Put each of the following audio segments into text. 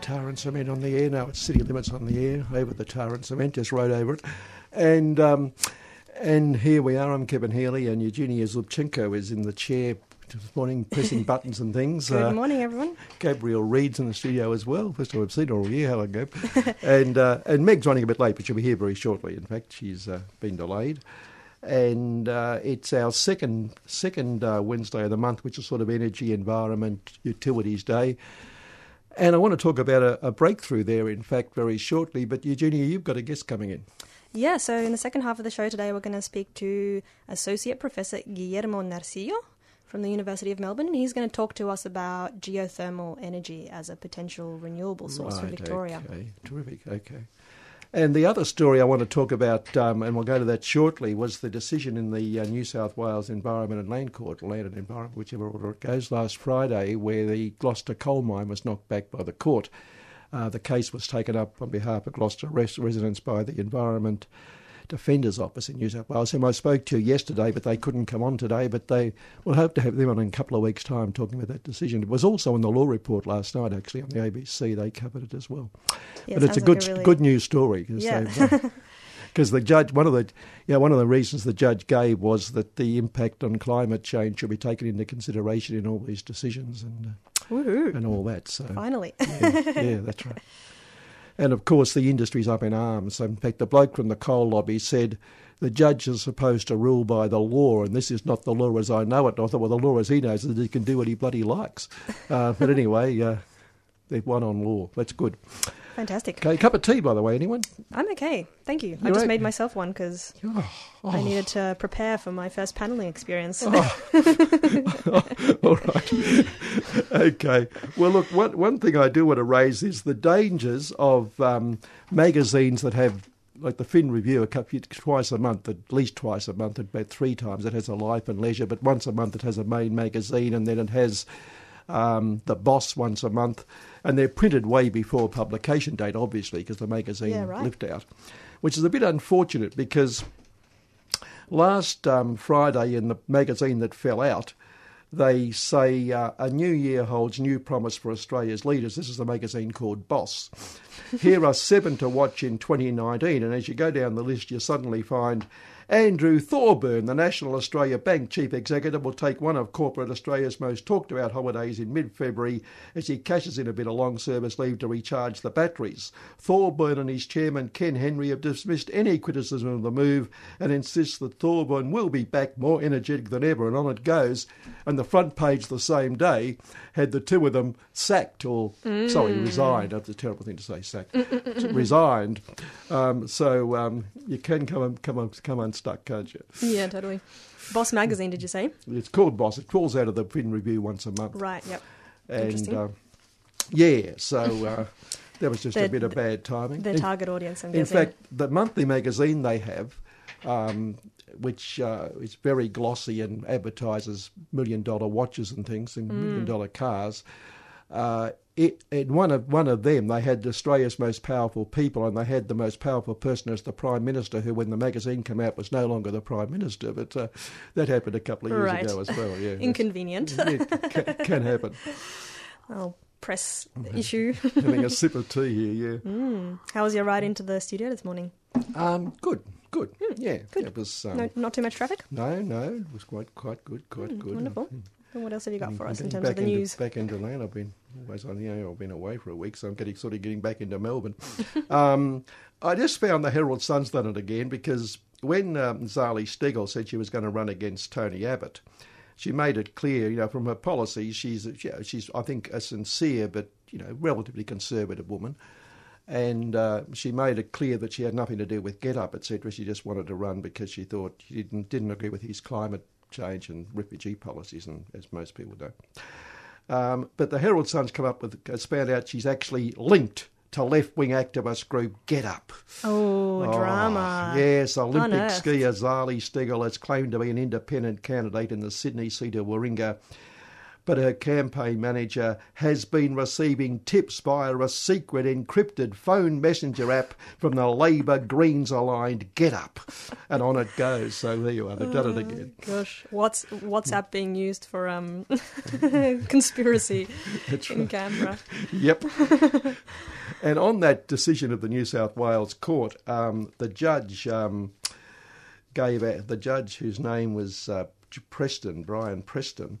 Tar and Cement on the air. Now it's City Limits on the air, over the Tar and Cement, just rode over it. And here we are. I'm Kevin Healy, and Eugenia Zubchenko is in the chair this morning, pressing buttons and things. Good morning, everyone. Gabrielle Reed's in the studio as well. First time I've seen her all year. Hello, Gab. And Meg's running a bit late, but she'll be here very shortly. In fact, she's been delayed. And it's our second Wednesday of the month, which is sort of Energy, Environment, Utilities Day. And I want to talk about a breakthrough there, in fact, very shortly. But, Eugenia, you've got a guest coming in. Yeah, so in the second half of the show today, we're going to speak to Associate Professor Guillermo Narsilio from the University of Melbourne, and he's going to talk to us about geothermal energy as a potential renewable source for Victoria. Okay, terrific, okay. And the other story I want to talk about, and we'll go to that shortly, was the decision in the New South Wales Environment and Land Court, Land and Environment, whichever order it goes, last Friday, where the Gloucester coal mine was knocked back by the court. The case was taken up on behalf of Gloucester residents by the Environment Defender's Office in New South Wales, whom I spoke to yesterday, but they couldn't come on today, but they will hope to have them on in a couple of weeks' time talking about that decision. It was also in the law report last night, actually, on the ABC. They covered it as well. Yeah, but it's a good, good news story. Because the judge, one of the reasons the judge gave was that the impact on climate change should be taken into consideration in all these decisions and all that. So finally, yeah, that's right. And of course, the industry's up in arms. In fact, the bloke from the coal lobby said the judge is supposed to rule by the law, and this is not the law as I know it. And I thought, well, the law as he knows is that he can do what he bloody likes. But anyway, they've won on law. That's good. Fantastic. Okay, cup of tea, by the way, anyone? I'm okay, thank you. You're I just right? made myself one because I needed to prepare for my first panelling experience. All right. Okay. Well, look, one thing I do want to raise is the dangers of magazines that have, like the Fin Review, at least twice a month, about three times, it has a Life and Leisure, but once a month it has a main magazine, and then it has The Boss once a month, and they're printed way before publication date, obviously, because the magazine lived out, which is a bit unfortunate because last Friday in the magazine that fell out, they say a new year holds new promise for Australia's leaders. This is a magazine called Boss. Here are 7 to watch in 2019, and as you go down the list, you suddenly find Andrew Thorburn, the National Australia Bank Chief Executive, will take one of corporate Australia's most talked-about holidays in mid-February as he cashes in a bit of long service leave to recharge the batteries. Thorburn and his chairman, Ken Henry, have dismissed any criticism of the move and insist that Thorburn will be back more energetic than ever, and on it goes. And the front page the same day had the two of them sacked or, resigned. That's a terrible thing to say, sacked. Resigned. So you can come unstuck. Can't you? Yeah, totally. Boss magazine, did you say? It's called Boss. It crawls out of the Fin Review once a month. Right, yep. And, interesting. So that was just a bit of bad timing. Their target audience, I'm guessing. In fact, the monthly magazine they have, which is very glossy and advertises $1 million watches and things and $1 million cars, In one of them, they had Australia's most powerful people, and they had the most powerful person as the Prime Minister, who, when the magazine came out, was no longer the Prime Minister. But that happened a couple of years ago as well. Yeah, inconvenient. It can happen. Oh, press issue. Having a sip of tea here. Yeah. How was your ride into the studio this morning? Good. Yeah, good. It was not too much traffic. No, it was quite good. Quite good. Wonderful. And what else have you got for us in terms of the news? Back into land. I've been away for a week, so I'm getting back into Melbourne. I just found the Herald Sun's done it again, because when Zali Steggall said she was going to run against Tony Abbott, she made it clear, from her policies, she's I think a sincere but relatively conservative woman, and she made it clear that she had nothing to do with Get Up, etc. She just wanted to run because she thought she didn't agree with his climate change and refugee policies, and as most people do. But the Herald Sun's come up with, has found out she's actually linked to left-wing activist group Get Up. Oh, drama. Yes, Olympic skier Zali Steggall has claimed to be an independent candidate in the Sydney seat of Warringah, but her campaign manager has been receiving tips via a secret encrypted phone messenger app from the Labor Greens-aligned Get Up. And on it goes. So there you are. They've done it again. Gosh. What's WhatsApp being used for conspiracy in Canberra? Yep. And on that decision of the New South Wales court, the judge whose name was Brian Preston,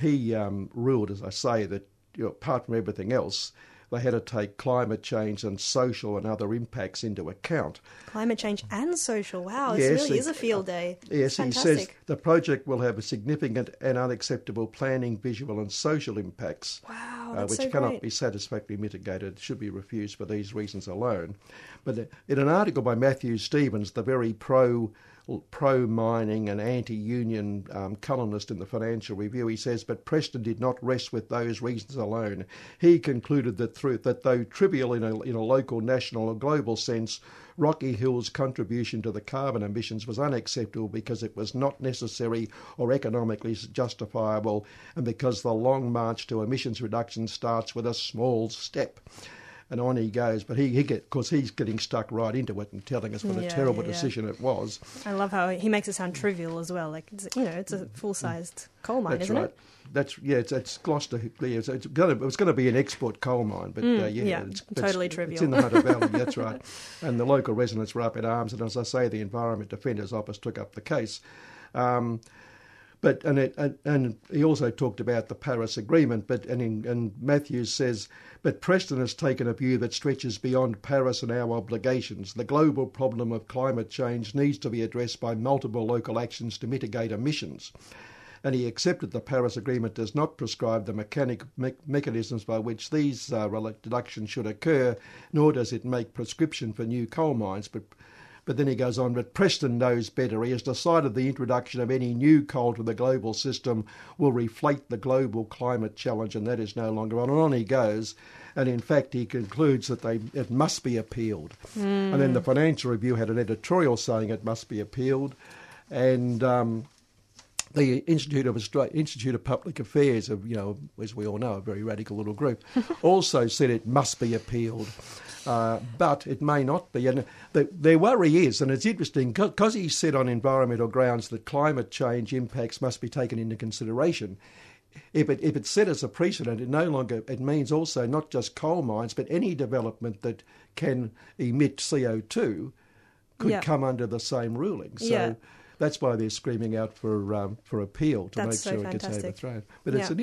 he ruled, as I say, that apart from everything else, they had to take climate change and social and other impacts into account. Climate change and social, wow, yes, this really is a field day. Yes, fantastic. He says the project will have a significant and unacceptable planning, visual and social impacts, wow, that's which so cannot great. Be satisfactorily mitigated, should be refused for these reasons alone. But in an article by Matthew Stevens, the very pro-mining and anti-union columnist in the Financial Review, he says, but Preston did not rest with those reasons alone. He concluded that though trivial in a local, national or global sense, Rocky Hill's contribution to the carbon emissions was unacceptable because it was not necessary or economically justifiable, and because the long march to emissions reduction starts with a small step. And on he goes, but he's getting stuck right into it and telling us what a terrible decision it was. I love how he makes it sound trivial as well. Like it's a full-sized coal mine, isn't it? It's Gloucester. It was going to be an export coal mine, but it's totally trivial. It's in the Hunter Valley. That's right. And the local residents were up in arms, and as I say, the Environment Defender's Office took up the case. But he also talked about the Paris Agreement. And Matthews says, but Preston has taken a view that stretches beyond Paris and our obligations. The global problem of climate change needs to be addressed by multiple local actions to mitigate emissions. And he accepted the Paris Agreement does not prescribe the mechanisms by which these reductions should occur, nor does it make prescription for new coal mines, But then he goes on, but Preston knows better. He has decided the introduction of any new coal to the global system will reflate the global climate challenge, and that is no longer on. And on he goes. And in fact, he concludes that it must be appealed. Mm. And then the Financial Review had an editorial saying it must be appealed. And the Institute of Public Affairs, as we all know, a very radical little group, also said it must be appealed. But it may not be. And their worry is, and it's interesting, because he said on environmental grounds that climate change impacts must be taken into consideration. If it's set as a precedent, it means also not just coal mines, but any development that can emit CO2 could come under the same ruling. So that's why they're screaming out for appeal to make sure it gets overthrown. But it's a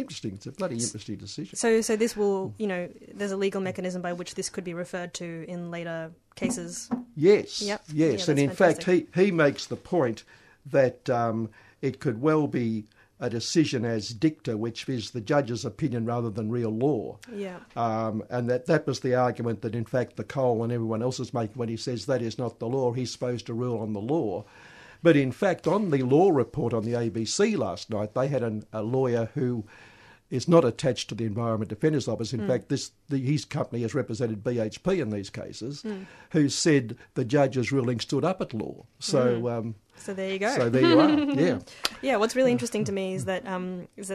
bloody interesting decision. So this will, there's a legal mechanism by which this could be referred to in later cases. Yes, yes. Yeah, and in fact, he makes the point that it could well be a decision as dicta, which is the judge's opinion rather than real law. Yeah. And that was the argument that, in fact, the coal and everyone else is making when he says that is not the law. He's supposed to rule on the law. But in fact, on the law report on the ABC last night, they had a lawyer who is not attached to the Environment Defender's Office. In fact, his company has represented BHP in these cases, who said the judge's ruling stood up at law. So so there you go. So there you are. Yeah. Yeah. What's really interesting to me is that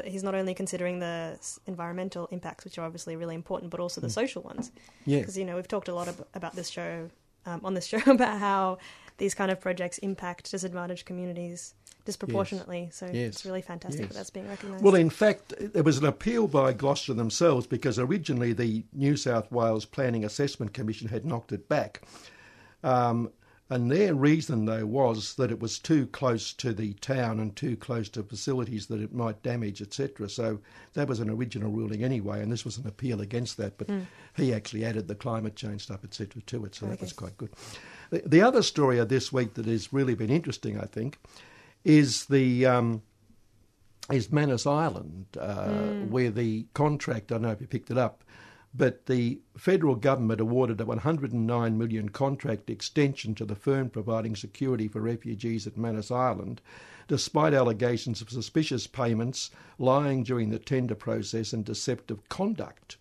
he's not only considering the environmental impacts, which are obviously really important, but also the social ones. Yeah. Because we've talked a lot about this show on this show about how these kind of projects impact disadvantaged communities disproportionately. Yes. So it's really fantastic that that's being recognised. Well, in fact, there was an appeal by Gloucester themselves because originally the New South Wales Planning Assessment Commission had knocked it back. And their reason, though, was that it was too close to the town and too close to facilities that it might damage, etc. So that was an original ruling anyway, and this was an appeal against that. But he actually added the climate change stuff, etc. to it, so that was quite good. The other story of this week that has really been interesting, I think, is the is Manus Island, where the contract, I don't know if you picked it up, but the federal government awarded a $109 million contract extension to the firm providing security for refugees at Manus Island despite allegations of suspicious payments, lying during the tender process and deceptive conduct.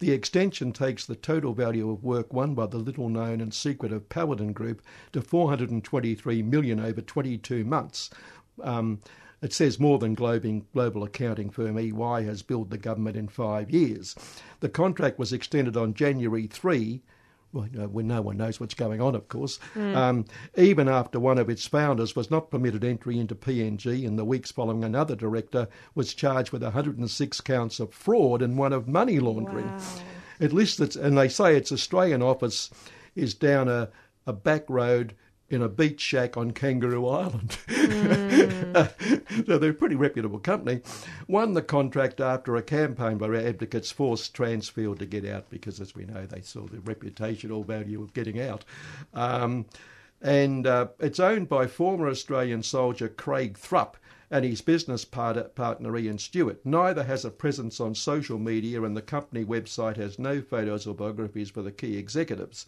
The extension takes the total value of work won by the little-known and secretive Paladin Group to $423 million over 22 months. It says more than global accounting firm EY has billed the government in 5 years. The contract was extended on January 3, when no one knows what's going on, of course, even after one of its founders was not permitted entry into PNG in the weeks following another director was charged with 106 counts of fraud and one of money laundering. Wow. It lists its, and they say its Australian office is down a back road in a beach shack on Kangaroo Island. So they're a pretty reputable company. Won the contract after a campaign by advocates forced Transfield to get out because, as we know, they saw the reputational value of getting out. It's owned by former Australian soldier Craig Thrupp and his business partner Ian Stewart. Neither has a presence on social media, and the company website has no photos or biographies for the key executives.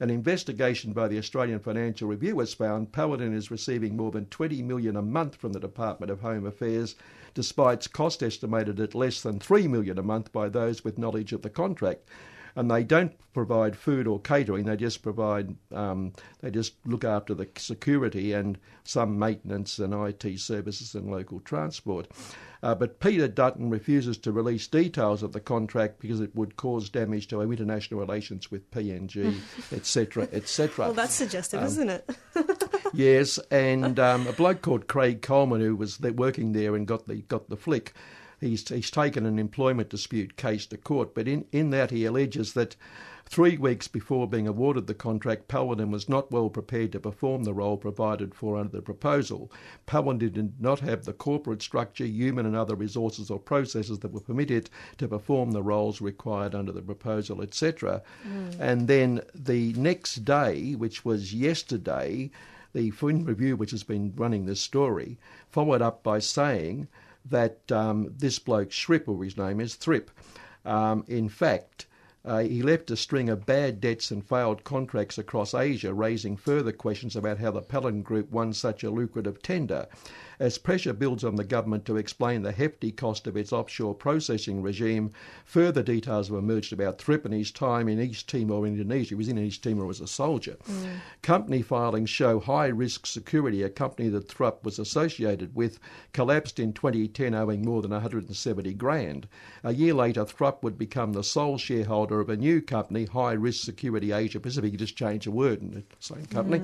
An investigation by the Australian Financial Review has found Paladin is receiving more than $20 million a month from the Department of Home Affairs, despite cost estimated at less than $3 million a month by those with knowledge of the contract. And they don't provide food or catering, they just provide, they just look after the security and some maintenance and IT services and local transport. But Peter Dutton refuses to release details of the contract because it would cause damage to our international relations with PNG, etc., etc. Well, that's suggestive, isn't it? Yes, and a bloke called Craig Coleman, who was working there and got the flick, He's taken an employment dispute case to court, but in that he alleges that 3 weeks before being awarded the contract, Paladin was not well prepared to perform the role provided for under the proposal. Paladin did not have the corporate structure, human and other resources or processes that would permit it to perform the roles required under the proposal, etc. And then the next day, which was yesterday, the Fin Review, which has been running this story, followed up by saying that this bloke Shrip, or his name is Thrupp, in fact, he left a string of bad debts and failed contracts across Asia, raising further questions about how the Paladin Group won such a lucrative tender. As pressure builds on the government to explain the hefty cost of its offshore processing regime, further details have emerged about Thrupp and his time in East Timor, Indonesia. He was in East Timor as a soldier. Company filings show high-risk security, a company that Thrupp was associated with, collapsed in 2010 owing more than $170,000. A year later, Thrupp would become the sole shareholder of a new company, High Risk Security Asia Pacific, you just change a word in the same company,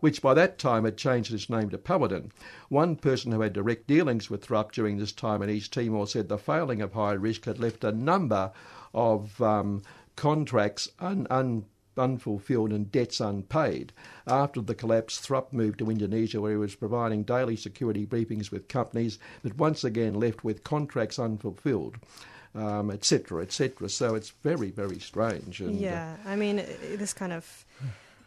which by that time had changed its name to Paladin. One person who had direct dealings with Thrupp during this time in East Timor said the failing of High Risk had left a number of contracts unfulfilled and debts unpaid. After the collapse, Thrupp moved to Indonesia, where he was providing daily security briefings with companies, but once again left with contracts unfulfilled. Etc., etc. So it's very, very strange. And, I mean, this kind of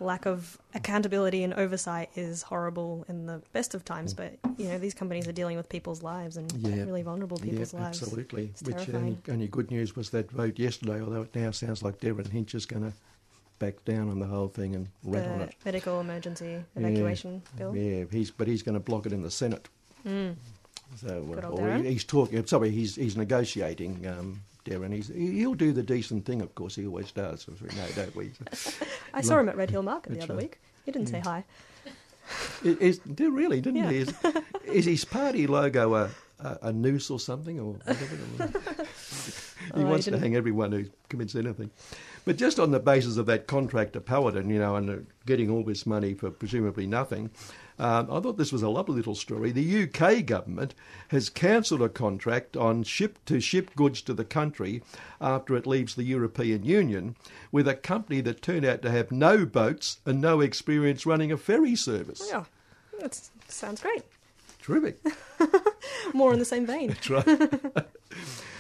lack of accountability and oversight is horrible in the best of times, but, you know, these companies are dealing with people's lives and really vulnerable people's lives. Absolutely. Which only good news was that vote yesterday, although it now sounds like Devon Hinch is going to back down on the whole thing and rat on it. Medical emergency evacuation bill. Yeah, he's going to block it in the Senate. So he's talking. Sorry, he's negotiating. Darren, he'll do the decent thing. Of course, he always does. As we know, don't we? I saw him at Red Hill Market the other week. He didn't say hi. Really? Didn't he? Is his party logo a noose or something, or whatever? He wants to hang everyone who commits anything. But just on the basis of that contract to Paladin, you know, and getting all this money for presumably nothing, I thought this was a lovely little story. The UK government has cancelled a contract on ship-to-ship goods to the country after it leaves the European Union with a company that turned out to have no boats and no experience running a ferry service. Yeah, that sounds great. Terrific. More in the same vein. That's right.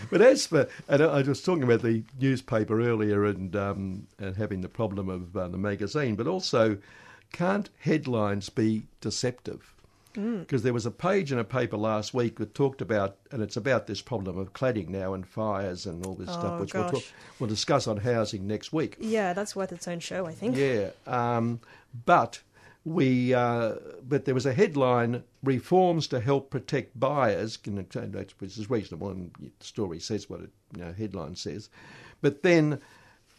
But as for, and I was talking about the newspaper earlier and having the problem of the magazine, but also can't headlines be deceptive? Because there was a page in a paper last week that talked about, and it's about this problem of cladding now and fires and all this stuff, which we'll discuss on housing next week. Yeah, that's worth its own show, I think. Yeah, but But there was a headline, reforms to help protect buyers, which is reasonable, and the story says what it, headline says. But then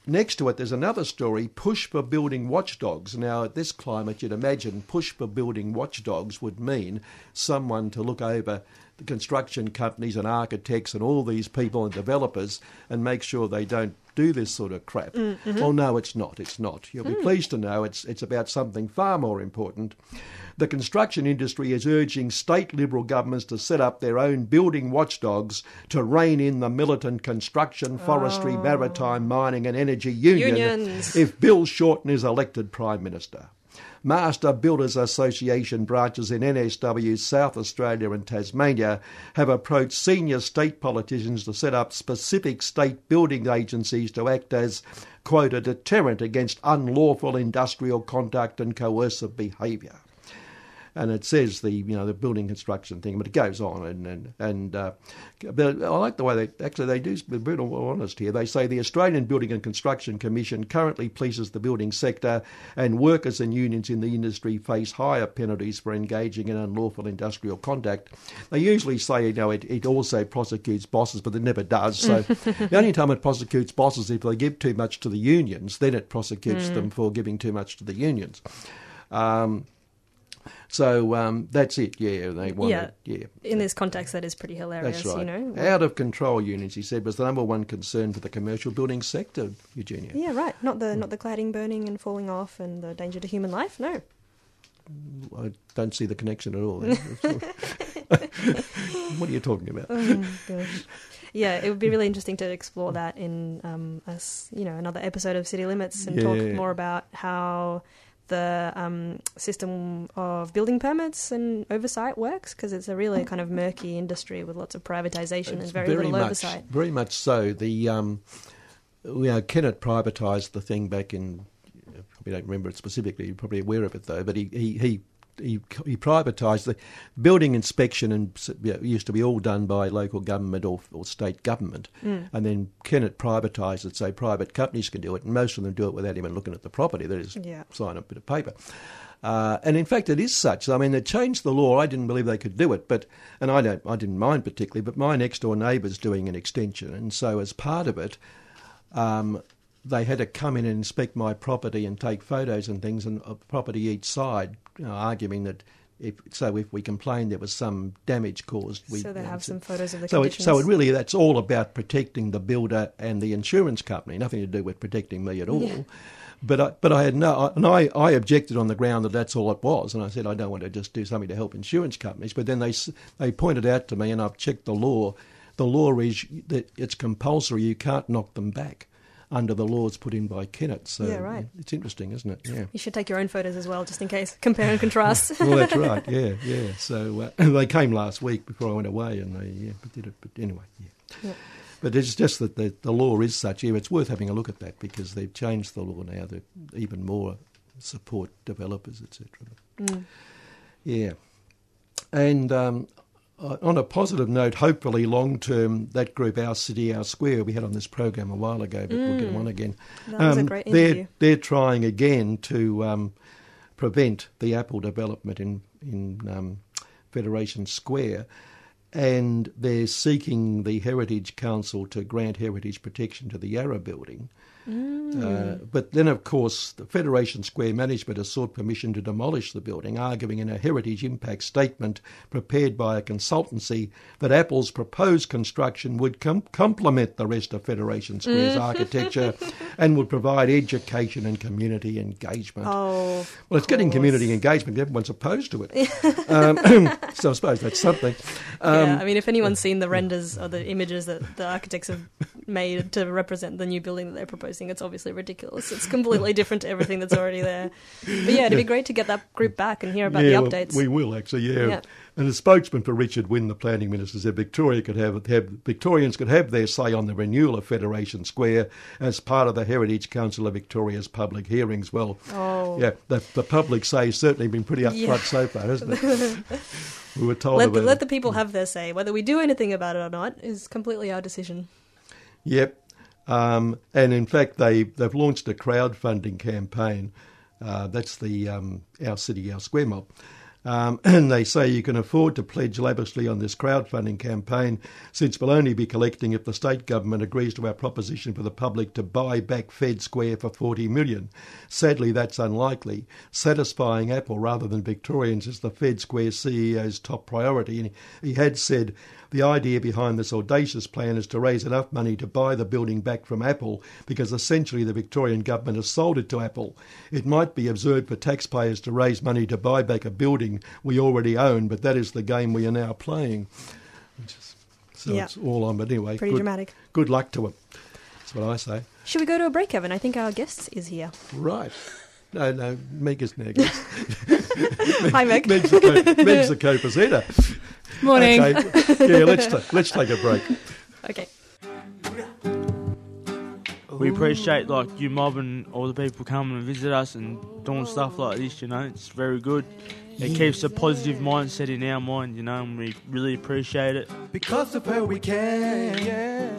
next to it, there's another story, push for building watchdogs. Now, at this climate, you'd imagine push for building watchdogs would mean someone to look over the construction companies and architects and all these people and developers and make sure they don't do this sort of crap. Mm-hmm. Well, no, it's not. It's not. You'll be pleased to know it's about something far more important. The construction industry is urging state Liberal governments to set up their own building watchdogs to rein in the militant construction, forestry, maritime, mining and energy unions if Bill Shorten is elected Prime Minister. Master Builders Association branches in NSW, South Australia and Tasmania have approached senior state politicians to set up specific state building agencies to act as, quote, a deterrent against unlawful industrial conduct and coercive behaviour. And it says the building construction thing, but it goes on and but I like the way they do be brutal honest here. They say the Australian Building and Construction Commission currently polices the building sector, and workers and unions in the industry face higher penalties for engaging in unlawful industrial conduct. They usually say it also prosecutes bosses, but it never does. So the only time it prosecutes bosses is if they give too much to the unions. Then it prosecutes them for giving too much to the unions. So that's it, they won it, In this context, that is pretty hilarious, that's right. Out of control unions, he said, was the number one concern for the commercial building sector, Eugenia. Yeah, right, not the cladding burning and falling off and the danger to human life, no. I don't see the connection at all. What are you talking about? Oh, my gosh. Yeah, it would be really interesting to explore that in another episode of City Limits and talk more about how the system of building permits and oversight works, because it's a really kind of murky industry with lots of privatisation and very little oversight. Very much so. Kennett privatised the thing back in, I probably don't remember it specifically, you're probably aware of it though, but he privatised the building inspection, and it used to be all done by local government or state government. And then Kennett privatised it so private companies can do it, and most of them do it without even looking at the property. They just sign a bit of paper. And in fact, it is such. I mean, they changed the law. I didn't believe they could do it, and I didn't mind particularly. But my next door neighbour's doing an extension, and so as part of it, they had to come in and inspect my property and take photos and things, and property each side, arguing that if we complained there was some damage caused. Some photos of the conditions. So it really, that's all about protecting the builder and the insurance company, nothing to do with protecting me at all. Yeah. But I had I objected on the ground that that's all it was, and I said I don't want to just do something to help insurance companies. But then they pointed out to me, and I've checked the law. The law is that it's compulsory. You can't knock them back under the laws put in by Kennett. So it's interesting, isn't it? Yeah. You should take your own photos as well, just in case. Compare and contrast. Well, that's right, yeah. So they came last week before I went away, and they did it. But anyway, yeah. But it's just that the law is such. Yeah, it's worth having a look at that, because they've changed the law now to even more support developers, etc. Yeah. And on a positive note, hopefully long-term, that group, Our City, Our Square, we had on this program a while ago, but we'll get them on again. That was a great interview. They're trying again to prevent the Apple development in Federation Square, and they're seeking the Heritage Council to grant heritage protection to the Yarra building. But then, of course, the Federation Square management has sought permission to demolish the building, arguing in a heritage impact statement prepared by a consultancy that Apple's proposed construction would complement the rest of Federation Square's architecture and would provide education and community engagement. Oh, well, it's getting community engagement. Everyone's opposed to it. So I suppose that's something. If anyone's seen the renders or the images that the architects have made to represent the new building that they're proposing, it's obviously ridiculous. It's completely different to everything that's already there. But it'd be great to get that group back and hear about the updates. We will actually, yeah. And the spokesman for Richard Wynne, the planning minister, said Victorians could have their say on the renewal of Federation Square as part of the Heritage Council of Victoria's public hearings. Well, the public say has certainly been pretty upfront so far, hasn't it? We were told let the people have their say. Whether we do anything about it or not is completely our decision. Yep. And in fact, they've launched a crowdfunding campaign That's the Our City, Our Square mob. And they say you can afford to pledge lavishly on this crowdfunding campaign since we'll only be collecting if the state government agrees to our proposition for the public to buy back Fed Square for $40 million. Sadly, that's unlikely. Satisfying Apple rather than Victorians is the Fed Square CEO's top priority. And he had said, the idea behind this audacious plan is to raise enough money to buy the building back from Apple because essentially the Victorian government has sold it to Apple. It might be absurd for taxpayers to raise money to buy back a building we already own, but that is the game we are now playing. So yeah. It's all on, but anyway. Pretty dramatic. Good luck to them. That's what I say. Should we go to a break, Evan? I think our guest is here. Right. No, Meg is now guest. Hi, Meg. Meg's the co-presenter. Morning. Okay. Yeah, let's take a break. Okay. We appreciate like you mob and all the people come and visit us and doing stuff like this. You know, it's very good. It keeps a positive mindset in our mind. You know, and we really appreciate it. Because of her, we can. Yeah.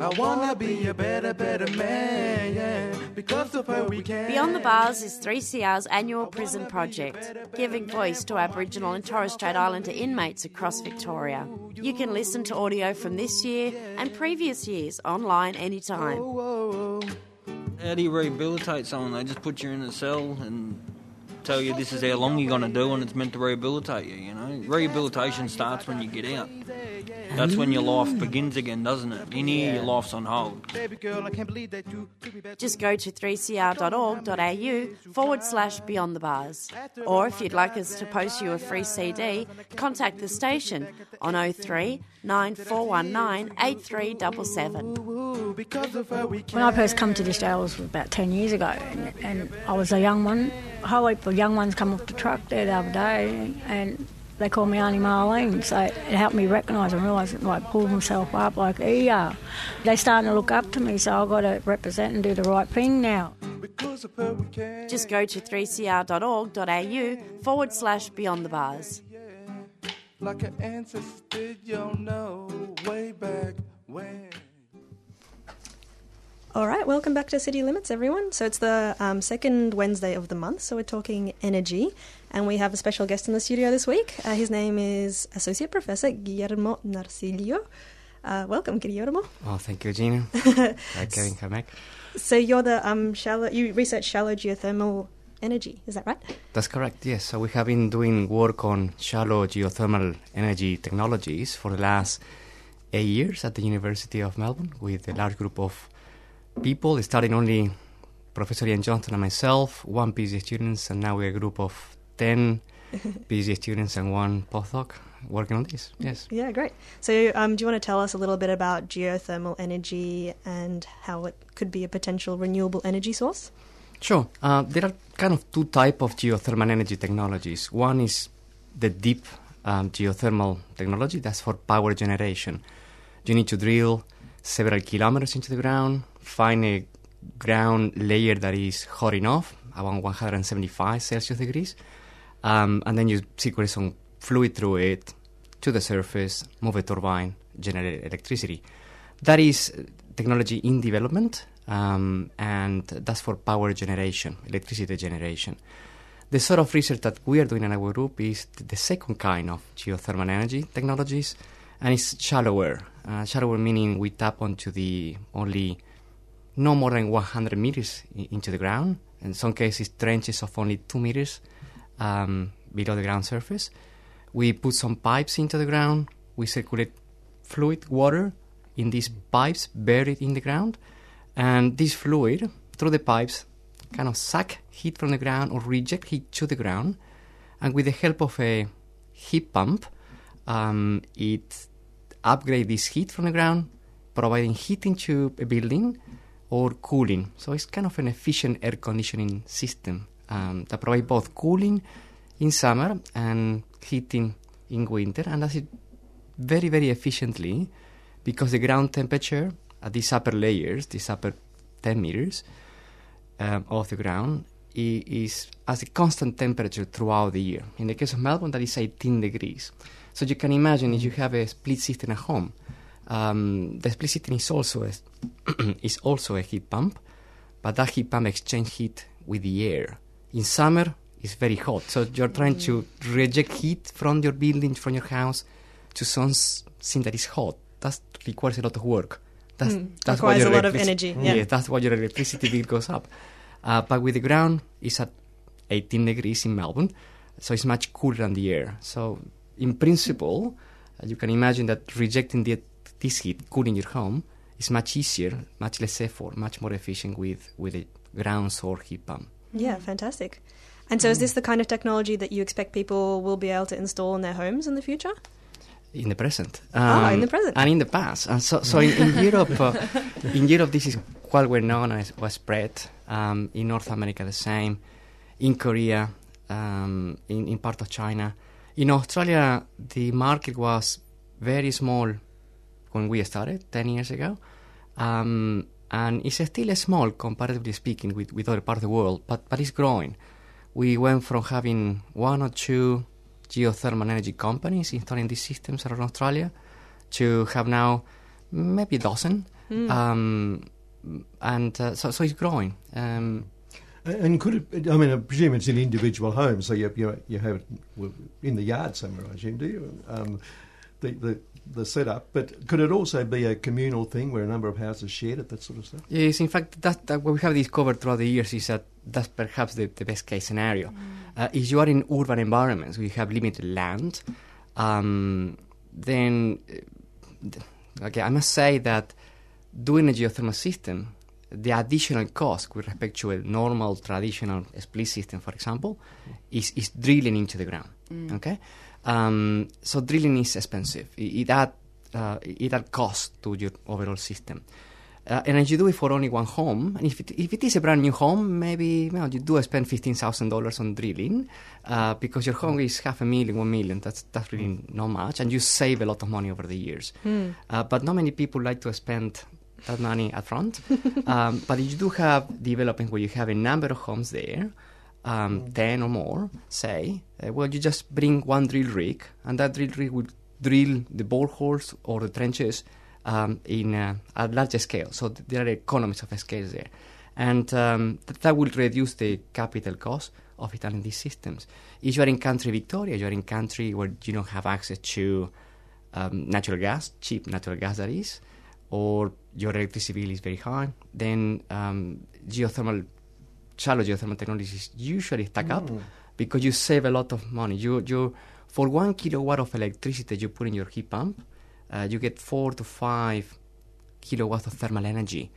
I wanna be a better man, yeah. Because of her we can. Beyond the Bars is 3CR's annual prison project, giving voice to Aboriginal and Torres Strait Islander inmates across Victoria. You can listen to audio from this year and previous years online anytime. How do you rehabilitate someone? They just put you in a cell and tell you this is how long you're going to do and it's meant to rehabilitate you, you know. Rehabilitation starts when you get out. That's when your life begins again, doesn't it? In here, your life's on hold. Just go to 3cr.org.au/Beyond the Bars. Or if you'd like us to post you a free CD, contact the station on 03 9419 8377. When I first come to this jail, it was about 10 years ago, and I was a young one. A whole heap of young ones come off the truck there the other day, and they call me Auntie Marlene, so it helped me recognise and realise and like pull myself up like, yeah, they're starting to look up to me, so I've got to represent and do the right thing now. Just go to 3cr.org.au/Beyond the Bars. Like an ancestor did, you know, way back when. All right, welcome back to City Limits, everyone. So it's the second Wednesday of the month, so we're talking energy. And we have a special guest in the studio this week. His name is Associate Professor Guillermo Narsilio. Welcome, Guillermo. Oh, thank you, Eugenia. So you're the you research shallow geothermal energy, is that right? That's correct, yes. So we have been doing work on shallow geothermal energy technologies for the last 8 years at the University of Melbourne with a large group of people, starting only Professor Ian Johnston and myself, one PhD student, and now we're a group of 10 PhD students and one postdoc working on this, yes. Yeah, great. So do you want to tell us a little bit about geothermal energy and how it could be a potential renewable energy source? Sure. There are kind of two types of geothermal energy technologies. One is the deep geothermal technology, that's for power generation. You need to drill several kilometers into the ground, find a ground layer that is hot enough, around 175 Celsius degrees, and then you circulate some fluid through it to the surface, move a turbine, generate electricity. That is technology in development, and that's for power generation, electricity generation. The sort of research that we are doing in our group is the second kind of geothermal energy technologies, and it's shallower. Shallower meaning we tap onto the only no more than 100 meters into the ground. In some cases, trenches of only 2 meters below the ground surface. We put some pipes into the ground. We circulate fluid water in these pipes buried in the ground. And this fluid, through the pipes, kind of suck heat from the ground or reject heat to the ground. And with the help of a heat pump, it upgrades this heat from the ground, providing heat into a building or cooling. So it's kind of an efficient air conditioning system that provides both cooling in summer and heating in winter, and does it very, very efficiently because the ground temperature at these upper layers, these upper 10 meters of the ground, is at a constant temperature throughout the year. In the case of Melbourne, that is 18 degrees. So you can imagine if you have a split system at home, the split system is also a heat pump, but that heat pump exchanges heat with the air In summer, it's very hot. So you're trying to reject heat from your building, from your house, to something that is hot. That requires a lot of work. That requires a lot of energy. Yeah. Yeah, that's why your electricity bill goes up. But with the ground, it's at 18 degrees in Melbourne, so it's much cooler than the air. So in principle, you can imagine that rejecting this heat, cooling your home, is much easier, much less effort, much more efficient with a ground source heat pump. Yeah, fantastic. And so is this the kind of technology that you expect people will be able to install in their homes in the future? In the present. In the present. And in the past. And so in Europe, this is quite well known and was spread. In North America, the same. In Korea, in part of China. In Australia, the market was very small when we started 10 years ago. And it's still small, comparatively speaking, with other parts of the world, but it's growing. We went from having one or two geothermal energy companies installing these systems around Australia to have now maybe a dozen. So it's growing. And could it, I mean, I presume it's in individual homes, so you have it in the yard somewhere, I assume, do you? The setup, but could it also be a communal thing where a number of houses shared it, that sort of stuff? Yes, in fact, that what we have discovered throughout the years is that that's perhaps the best case scenario. If you are in urban environments, we have limited land, then, okay, I must say that doing a geothermal system, the additional cost with respect to a normal, traditional split system, for example, is drilling into the ground, okay? So drilling is expensive. It adds cost to your overall system. And if you do it for only one home, and if it is a brand new home, maybe you do spend $15,000 on drilling because your home is $500,000, $1 million. That's really not much, and you save a lot of money over the years. But not many people like to spend that money up front. But you do have development where you have a number of homes there, 10 or more, say, you just bring one drill rig, and that drill rig will drill the boreholes or the trenches at larger scale. So there are economies of scale there. And that will reduce the capital cost of installing these systems. If you are in country Victoria, you are in country where you don't have access to natural gas, cheap natural gas that is, or your electricity bill is very high, then shallow geothermal technologies usually stack up because you save a lot of money. You for 1 kilowatt of electricity you put in your heat pump, you get 4 to 5 kilowatts of thermal energy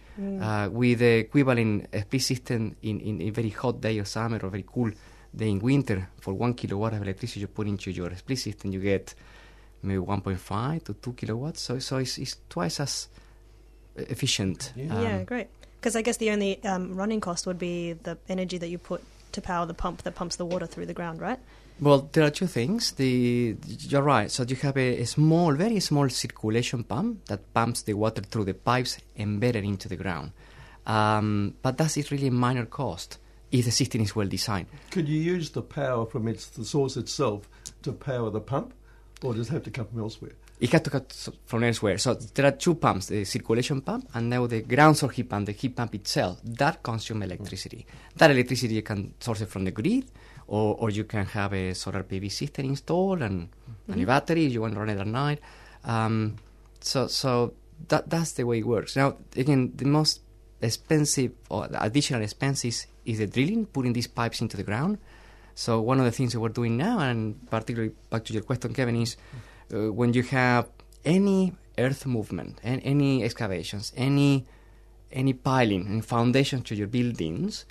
with the equivalent split system in a very hot day of summer or very cool day in winter. For 1 kilowatt of electricity you put into your split system, you get maybe 1.5 to 2 kilowatts. So it's twice as efficient. Yeah, great. Because I guess the only running cost would be the energy that you put to power the pump that pumps the water through the ground, right? Well, there are two things. You're right. So you have a small, very small circulation pump that pumps the water through the pipes embedded into the ground. But that is really a minor cost if the system is well designed. Could you use the power from the source itself to power the pump, or does it have to come from elsewhere? It has to cut from elsewhere. So there are two pumps, the circulation pump and now the ground source heat pump, the heat pump itself, that consumes electricity. That electricity you can source it from the grid, or you can have a solar PV system installed and a battery if you want to run it at night. So that's the way it works. Now, again, the most expensive or additional expenses is the drilling, putting these pipes into the ground. So one of the things that we're doing now, and particularly back to your question, Kevin, is when you have any earth movement and any excavations, any piling and foundation to your buildings,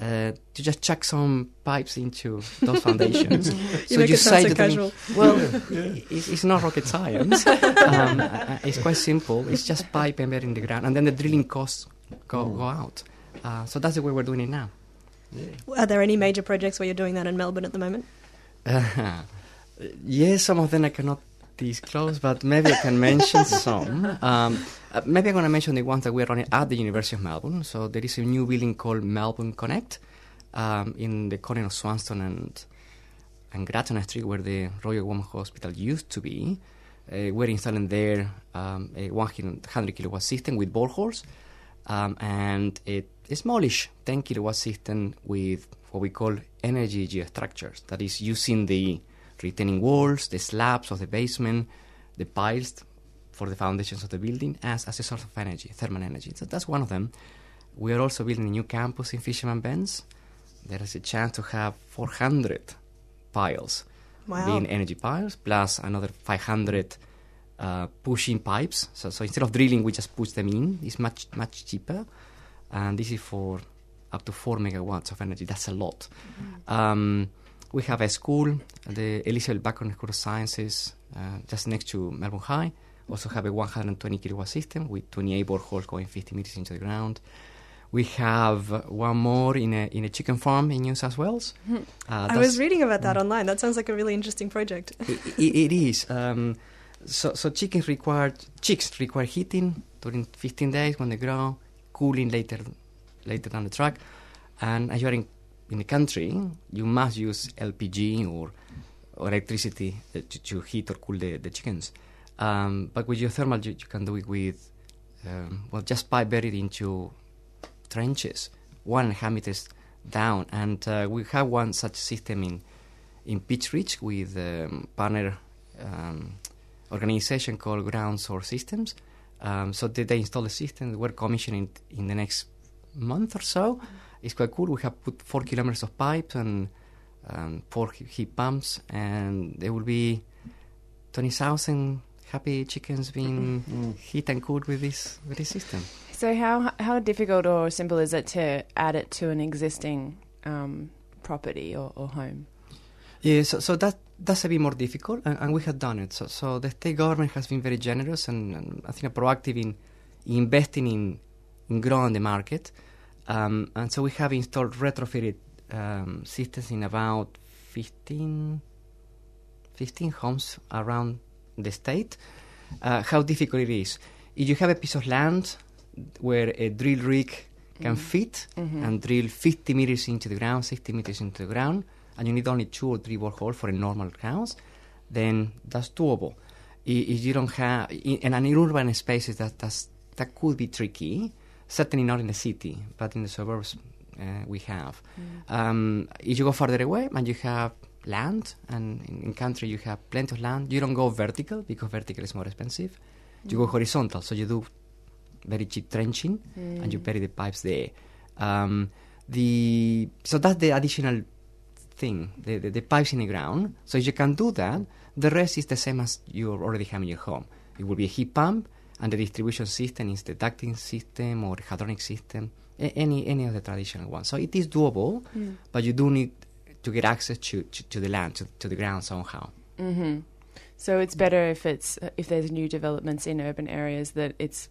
to just chuck some pipes into those foundations. So you say so casual. It's not rocket science. It's quite simple. It's just pipe embedded in the ground, and then the drilling costs go out. So that's the way we're doing it now. Yeah. Are there any major projects where you're doing that in Melbourne at the moment? Yes, some of them I cannot disclose, but maybe I can mention some. Maybe I'm going to mention the ones that we're running at the University of Melbourne. So there is a new building called Melbourne Connect in the corner of Swanston and Grattan Street, where the Royal Women's Hospital used to be. We're installing there a 100-kilowatt system with boreholes. and it is modeled ten kilowatt system with what we call energy geostructures, that is using the retaining walls, the slabs of the basement, the piles for the foundations of the building as a source of energy, thermal energy. So that's one of them. We are also building a new campus in Fisherman Bends. There is a chance to have 400 piles, wow, being energy piles, plus another 500 pushing pipes. So instead of drilling, we just push them in. It's much, much cheaper. And this is for up to 4 megawatts of energy. That's a lot. Mm-hmm. We have a school, the Elizabeth Bacon School of Sciences, just next to Melbourne High. Also have a 120-kilowatt system with 28 boreholes going 50 metres into the ground. We have one more in a chicken farm in New South Wales. I was reading about that online. That sounds like a really interesting project. It is. So chicks require heating during 15 days when they grow, cooling later down the track. And as you are in the country, you must use LPG or electricity to heat or cool the chickens. But with geothermal, you can do it with, just pipe buried into trenches, 1.5 meters down. And we have one such system in Peach Ridge with a partner organization called Ground Source Systems. So they installed the system. We're commissioning it in the next month or so. It's quite cool. We have put 4 kilometers of pipes and 4 heat pumps, and there will be 20,000 happy chickens being heat and cooled with this system. So how difficult or simple is it to add it to an existing property or home? Yeah, so that's a bit more difficult, and we have done it. So the state government has been very generous and I think proactive in investing in growing the market. And so we have installed retrofitted systems in about 15 homes around the state. How difficult it is. If you have a piece of land where a drill rig can fit and drill 50 meters into the ground, 60 meters into the ground, and you need only 2 or 3 boreholes for a normal house, then that's doable. If you don't have... In urban spaces, that could be tricky, certainly not in the city, but in the suburbs we have. Mm. If you go further away and you have land, and in country you have plenty of land, you don't go vertical because vertical is more expensive. You go horizontal, so you do very cheap trenching and you bury the pipes there. So that's the additional thing, the pipes in the ground. So if you can do that, the rest is the same as you already have in your home. It will be a heat pump, and the distribution system is the ducting system or hydronic system, any of the traditional ones. So it is doable, but you do need to get access to the land, to the ground somehow. Mm-hmm. So it's better if there's new developments in urban areas that it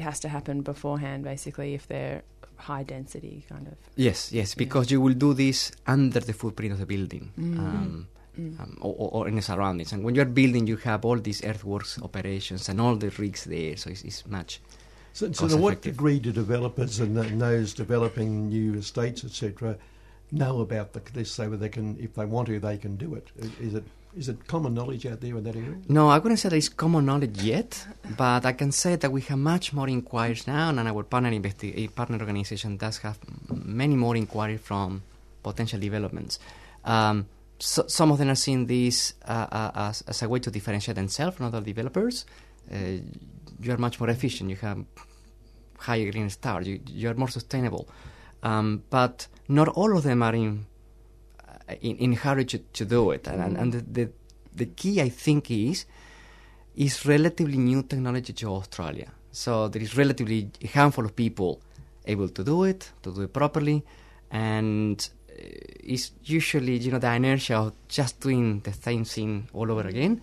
has to happen beforehand, basically, if they're high density kind of. Yes, because you will do this under the footprint of the building or in the surroundings. And when you're building, you have all these earthworks operations and all the rigs there, so it's much. So to what degree do developers and those developing new estates, etc., know about this so that they can, if they want to, they can do it? Is it common knowledge out there in that area? No, I wouldn't say that it's common knowledge yet, but I can say that we have much more inquiries now, and our partner organisation does have many more inquiries from potential developments. So some of them are seeing this as a way to differentiate themselves from other developers. You are much more efficient. You have higher green star. You are more sustainable. But not all of them are in hurry to do it. And the key, I think, is relatively new technology to Australia. So there is relatively a handful of people able to do it properly. And it's usually, the inertia of just doing the same thing all over again,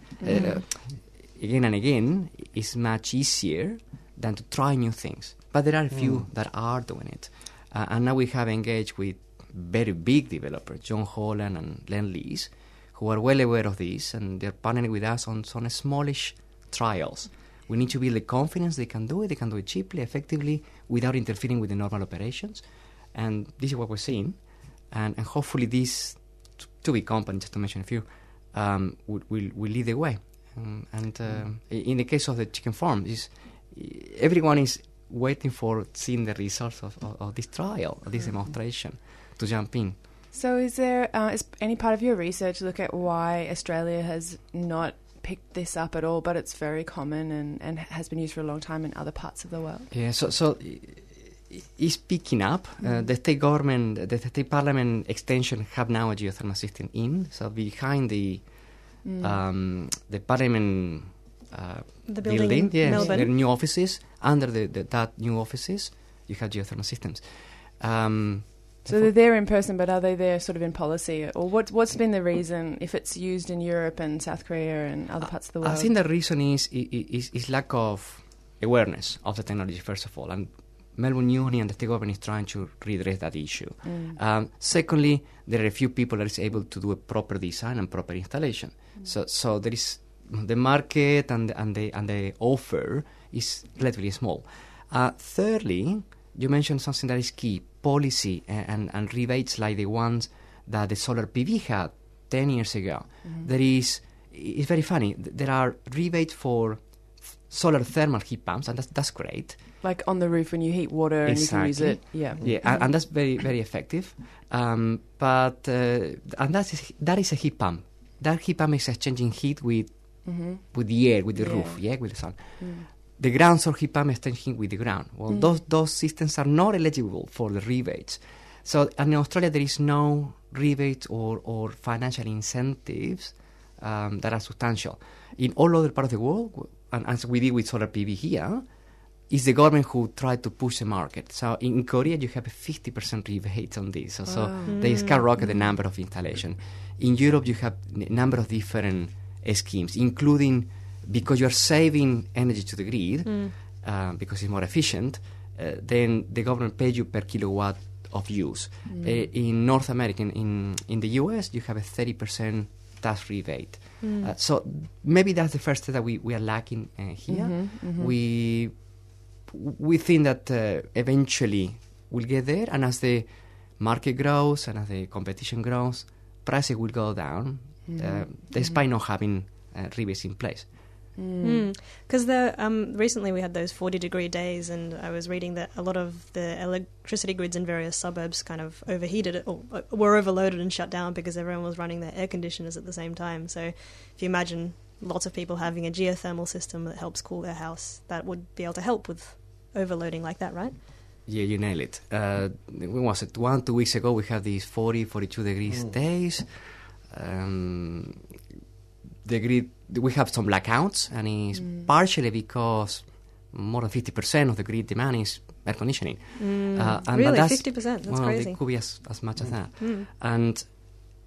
again and again, is much easier than to try new things. But there are a few that are doing it. And now we have engaged with very big developers, John Holland and Len Lees, who are well aware of this, and they're partnering with us on some smallish trials. We need to build the confidence they can do it cheaply, effectively, without interfering with the normal operations. And this is what we're seeing. And hopefully these two big companies, just to mention a few, will lead the way. And in the case of the chicken farm, everyone is waiting for seeing the results of this trial, of this demonstration, to jump in. So is there is any part of your research look at why Australia has not picked this up at all, but it's very common and has been used for a long time in other parts of the world? Yeah, so it's picking up. The state government, the state parliament extension have now a geothermal system in, so behind the parliament the building in Melbourne. There are new offices. Under that new offices, you have geothermal systems. So they're there in person, but are they there sort of in policy? Or what's been the reason if it's used in Europe and South Korea and other parts of the world? I think the reason is lack of awareness of the technology, first of all. And Melbourne Uni and the state government is trying to redress that issue. Secondly, there are few people that is able to do a proper design and proper installation. So there is the market and the offer is relatively small. Thirdly, you mentioned something that is key, policy and rebates like the ones that the solar PV had 10 years ago. It's very funny, there are rebates for solar thermal heat pumps, and that's great. Like on the roof when you heat water and you can use it. And that's very, very effective. But that is a heat pump. That heat pump is exchanging heat with the air, with the roof, with the sun. The ground source heat pump is exchanging with the ground. Well, those systems are not eligible for the rebates. So in Australia, there is no rebates or financial incentives that are substantial. In all other parts of the world, and as we did with solar PV here, it's the government who tried to push the market. So in Korea, you have a 50% rebate on this. So they skyrocket the number of installations. In Europe, you have a number of different schemes, including because you are saving energy to the grid because it's more efficient, then the government pays you per kilowatt of use. In North America, in the US, you have a 30% tax rebate. So maybe that's the first thing that we are lacking here. We think that eventually we'll get there, and as the market grows and as the competition grows, prices will go down despite not having rebates in place. Because recently we had those 40-degree days, and I was reading that a lot of the electricity grids in various suburbs kind of overheated or were overloaded and shut down because everyone was running their air conditioners at the same time. So if you imagine lots of people having a geothermal system that helps cool their house, that would be able to help with overloading like that, right? Yeah, you nail it. When was it? 2 weeks ago, we had these 42 degrees days. The grid, we have some blackouts, and it's partially because more than 50% of the grid demand is air conditioning. Really? 50%? That's crazy. It could be as much as that. And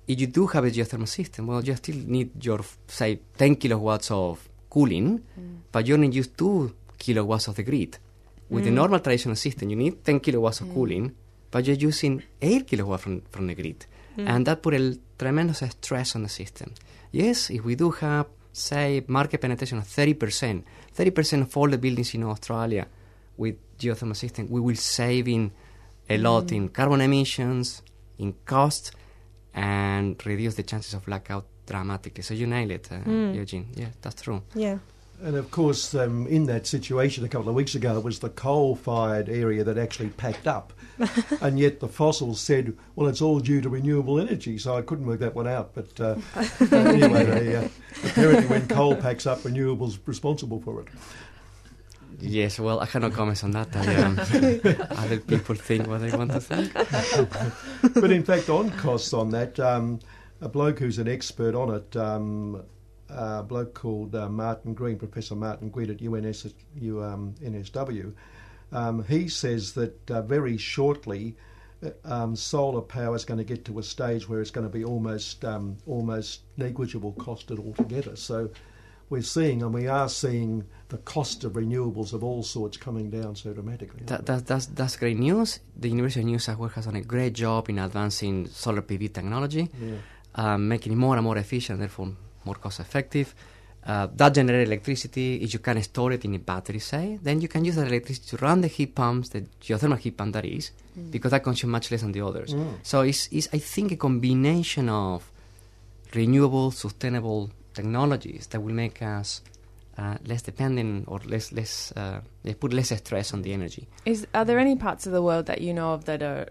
if you do have a geothermal system, well, you still need your, say, 10 kilowatts of cooling, but you only use 2 kilowatts of the grid. With the normal traditional system, you need 10 kilowatts of cooling, but you're using 8 kilowatts from the grid. And that put a tremendous stress on the system. Yes, if we do have, say, market penetration of 30% of all the buildings in Australia with geothermal system, we will save in a lot in carbon emissions, in cost, and reduce the chances of blackout dramatically. So you nail it, Eugene. Yeah, that's true. Yeah. And of course, in that situation a couple of weeks ago, it was the coal-fired area that actually packed up. And yet the fossils said, well, it's all due to renewable energy, so I couldn't work that one out. But anyway, apparently when coal packs up, renewables responsible for it. Yes, well, I cannot comment on that. Other people think what they want to think. But in fact, on costs on that, a bloke who's an expert on it, a bloke called Martin Green, Professor Martin Green at UNSW, he says that very shortly solar power is going to get to a stage where it's going to be almost negligible costed altogether. So we're seeing, and we are seeing, the cost of renewables of all sorts coming down so dramatically. That's great news. The University of New South Wales has done a great job in advancing solar PV technology, making it more and more efficient, therefore more cost-effective. That generates electricity. If you can store it in a battery, say, then you can use that electricity to run the heat pumps, the geothermal heat pump that is, because that consumes much less than the others. So it's, I think, a combination of renewable, sustainable technologies that will make us less dependent, or they put less stress on the energy. Are there any parts of the world that you know of that are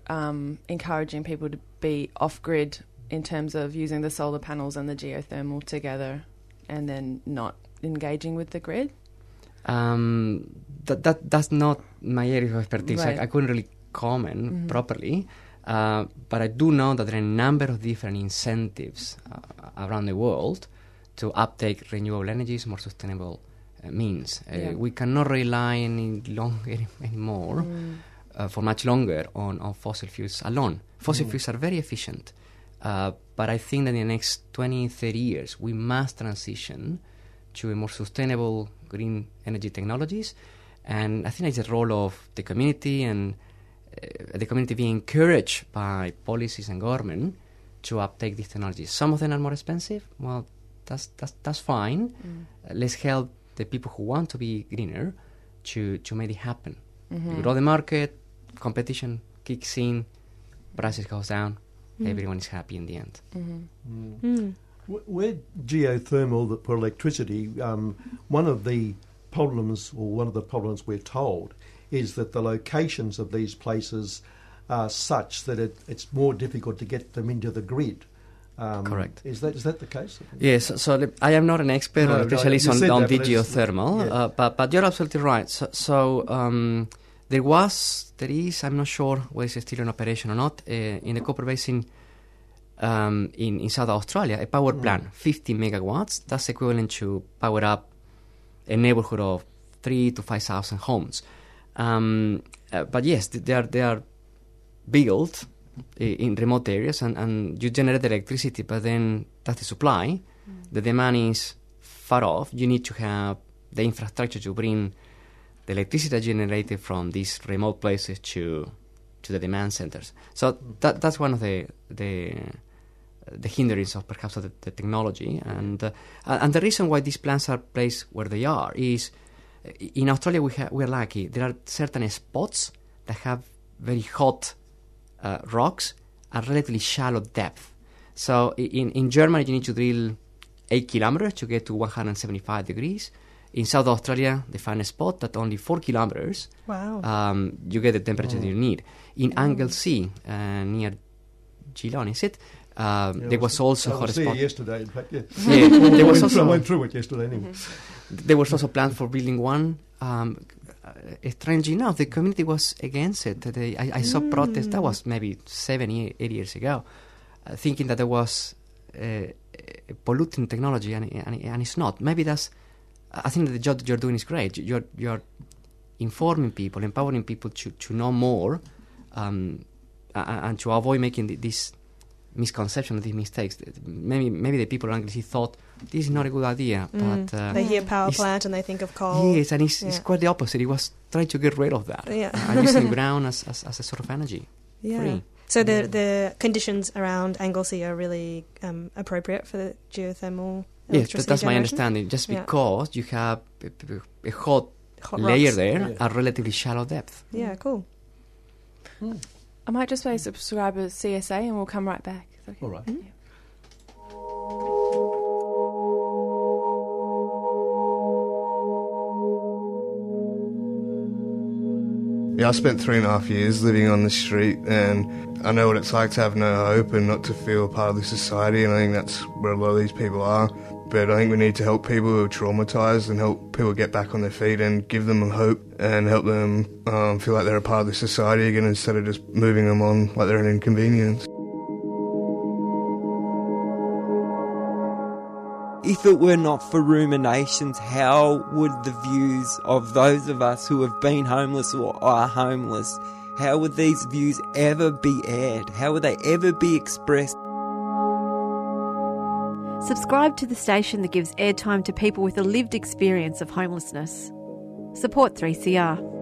encouraging people to be off-grid in terms of using the solar panels and the geothermal together and then not engaging with the grid? That's not my area of expertise. Right. I couldn't really comment properly, but I do know that there are a number of different incentives around the world to uptake renewable energies, more sustainable means. We cannot rely anymore for much longer on fossil fuels alone. Fossil fuels are very efficient, but I think that in the next 20, 30 years, we must transition to a more sustainable green energy technologies. And I think it's a role of the community, and the community being encouraged by policies and government to uptake these technologies. Some of them are more expensive. Well, that's fine. Let's help the people who want to be greener to make it happen. You grow the market, competition kicks in, prices goes down, everyone is happy in the end. With geothermal for electricity, one of the problems we're told is that the locations of these places are such that it's more difficult to get them into the grid. Correct. Is that the case? Yes. So I am not an expert or a specialist on the geothermal, but you're absolutely right. So there is. I'm not sure whether it's still in operation or not. In the Copper Basin in South Australia, a power plant, 50 megawatts. That's equivalent to power up a neighbourhood of 3,000 to 5,000 homes. But yes, they are built in remote areas, and you generate electricity, but then that's the supply. The demand is far off. You need to have the infrastructure to bring the electricity generated from these remote places to the demand centers. So that's one of the hindrances of perhaps the technology, and the reason why these plants are placed where they are is, in Australia we're lucky. There are certain spots that have very hot rocks at relatively shallow depth. So in Germany, you need to drill 8 kilometers to get to 175 degrees. In South Australia, they find a spot at only 4 kilometers. Wow. You get the temperature that you need. In Anglesea, near Geelong, is it? There was also a hot spot. I was there yesterday, in fact, I went through it yesterday anyway. There was also plans for building one. Strangely enough, the community was against it. I saw protests, that was maybe 7, 8 years ago, thinking that there was polluting technology, and it's not. Maybe that's... I think that the job that you're doing is great. You're informing people, empowering people to know more, and to avoid making this misconception, these mistakes. Maybe the people in Anglesey thought, this is not a good idea. But they hear power plant and they think of coal. Yes, and it's quite the opposite. It was trying to get rid of that. Yeah. And using ground as a sort of energy. Yeah. Free. So the conditions around Anglesey are really appropriate for the geothermal electricity. Yes, that's generation? My understanding. Just because you have a hot layer rocks there at relatively shallow depth. Yeah, cool. I might just say subscribe to CSA and we'll come right back. Okay. All right. Mm-hmm. Yeah, I spent 3.5 years living on the street, and I know what it's like to have no hope and not to feel part of the society, and I think that's where a lot of these people are. But I think we need to help people who are traumatised and help people get back on their feet and give them hope and help them feel like they're a part of the society again, instead of just moving them on like they're an inconvenience. If it were not for ruminations, how would the views of those of us who have been homeless or are homeless, how would these views ever be aired? How would they ever be expressed? Subscribe to the station that gives airtime to people with a lived experience of homelessness. Support 3CR.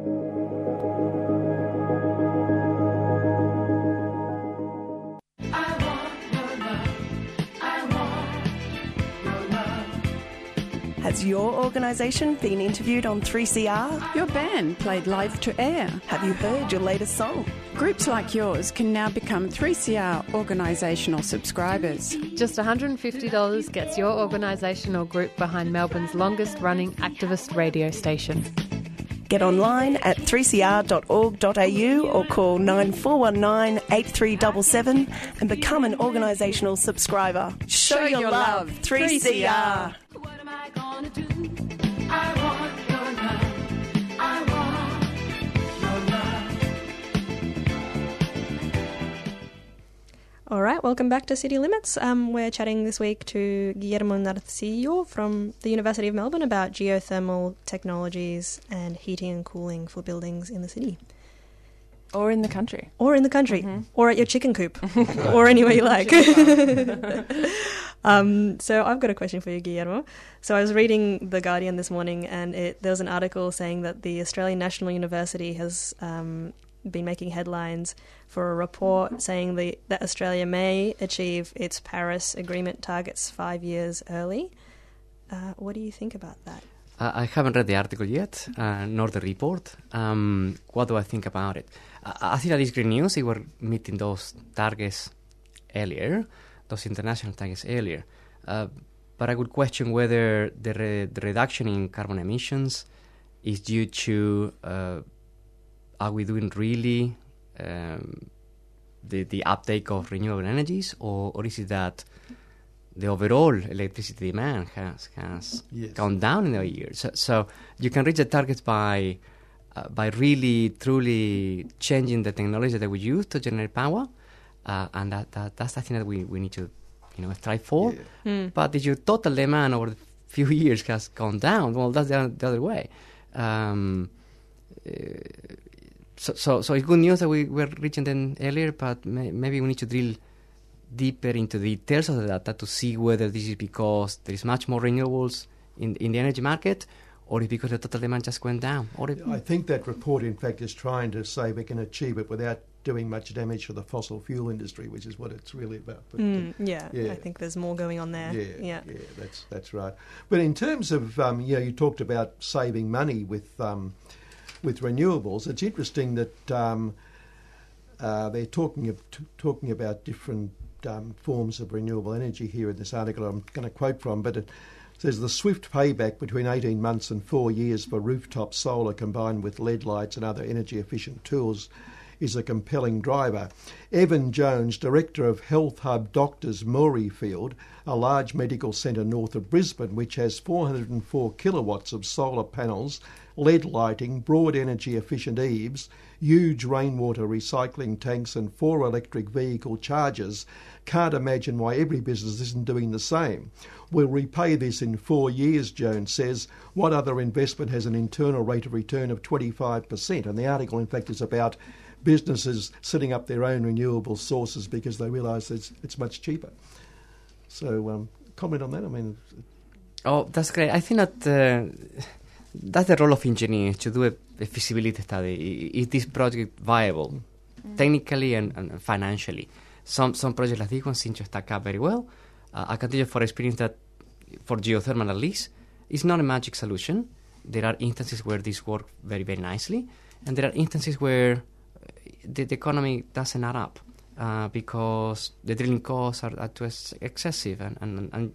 Has your organisation been interviewed on 3CR? Your band played live to air. Have you heard your latest song? Groups like yours can now become 3CR organisational subscribers. Just $150 gets your organisation or group behind Melbourne's longest-running activist radio station. Get online at 3cr.org.au or call 9419 8377 and become an organisational subscriber. Show your love, 3CR. What am I gonna do? I want your love. I want your love. All right, welcome back to City Limits. We're chatting this week to Guillermo Narsilio from the University of Melbourne about geothermal technologies and heating and cooling for buildings in the city. Or in the country. Mm-hmm. Or at your chicken coop. Or anywhere you like. So I've got a question for you, Guillermo. So I was reading The Guardian this morning and there was an article saying that the Australian National University has been making headlines for a report saying that Australia may achieve its Paris Agreement targets 5 years early. What do you think about that? I haven't read the article yet, nor the report. What do I think about it? I think that is great news. They were meeting those targets earlier, those international targets earlier. But I would question whether the reduction in carbon emissions is due to are we doing really the uptake of renewable energies, or is it that the overall electricity demand has gone down in the years? So you can reach the targets by really, truly changing the technology that we use to generate power, and that's the thing that we need to, strive for. Yeah. But if your total demand over a few years has gone down, well, that's the other way. So it's good news that we were reaching them earlier, but maybe we need to drill deeper into the details of the data to see whether this is because there is much more renewables in the energy market, or it's because the total demand just went down. I think that report, in fact, is trying to say we can achieve it without doing much damage to the fossil fuel industry, which is what it's really about. But, I think there's more going on there. Yeah, that's right. But in terms of, you talked about saving money with renewables, it's interesting that they're talking about different forms of renewable energy here in this article I'm going to quote from, but it says the swift payback between 18 months and 4 years for rooftop solar combined with LED lights and other energy-efficient tools is a compelling driver. Evan Jones, Director of Health Hub Doctors Morayfield, a large medical centre north of Brisbane, which has 404 kilowatts of solar panels, LED lighting, broad energy-efficient eaves, huge rainwater recycling tanks and 4 electric vehicle chargers, can't imagine why every business isn't doing the same. We'll repay this in 4 years, Jones says. What other investment has an internal rate of return of 25%? And the article, in fact, is about businesses setting up their own renewable sources because they realise it's much cheaper. So comment on that? Oh, that's great. I think that that's the role of engineers, to do a feasibility study. Is this project viable, technically and financially? Some projects like this one seem to stack up very well. I can tell you from experience that, for geothermal at least, it's not a magic solution. There are instances where this works very, very nicely, and there are instances where the economy doesn't add up because the drilling costs are too excessive. And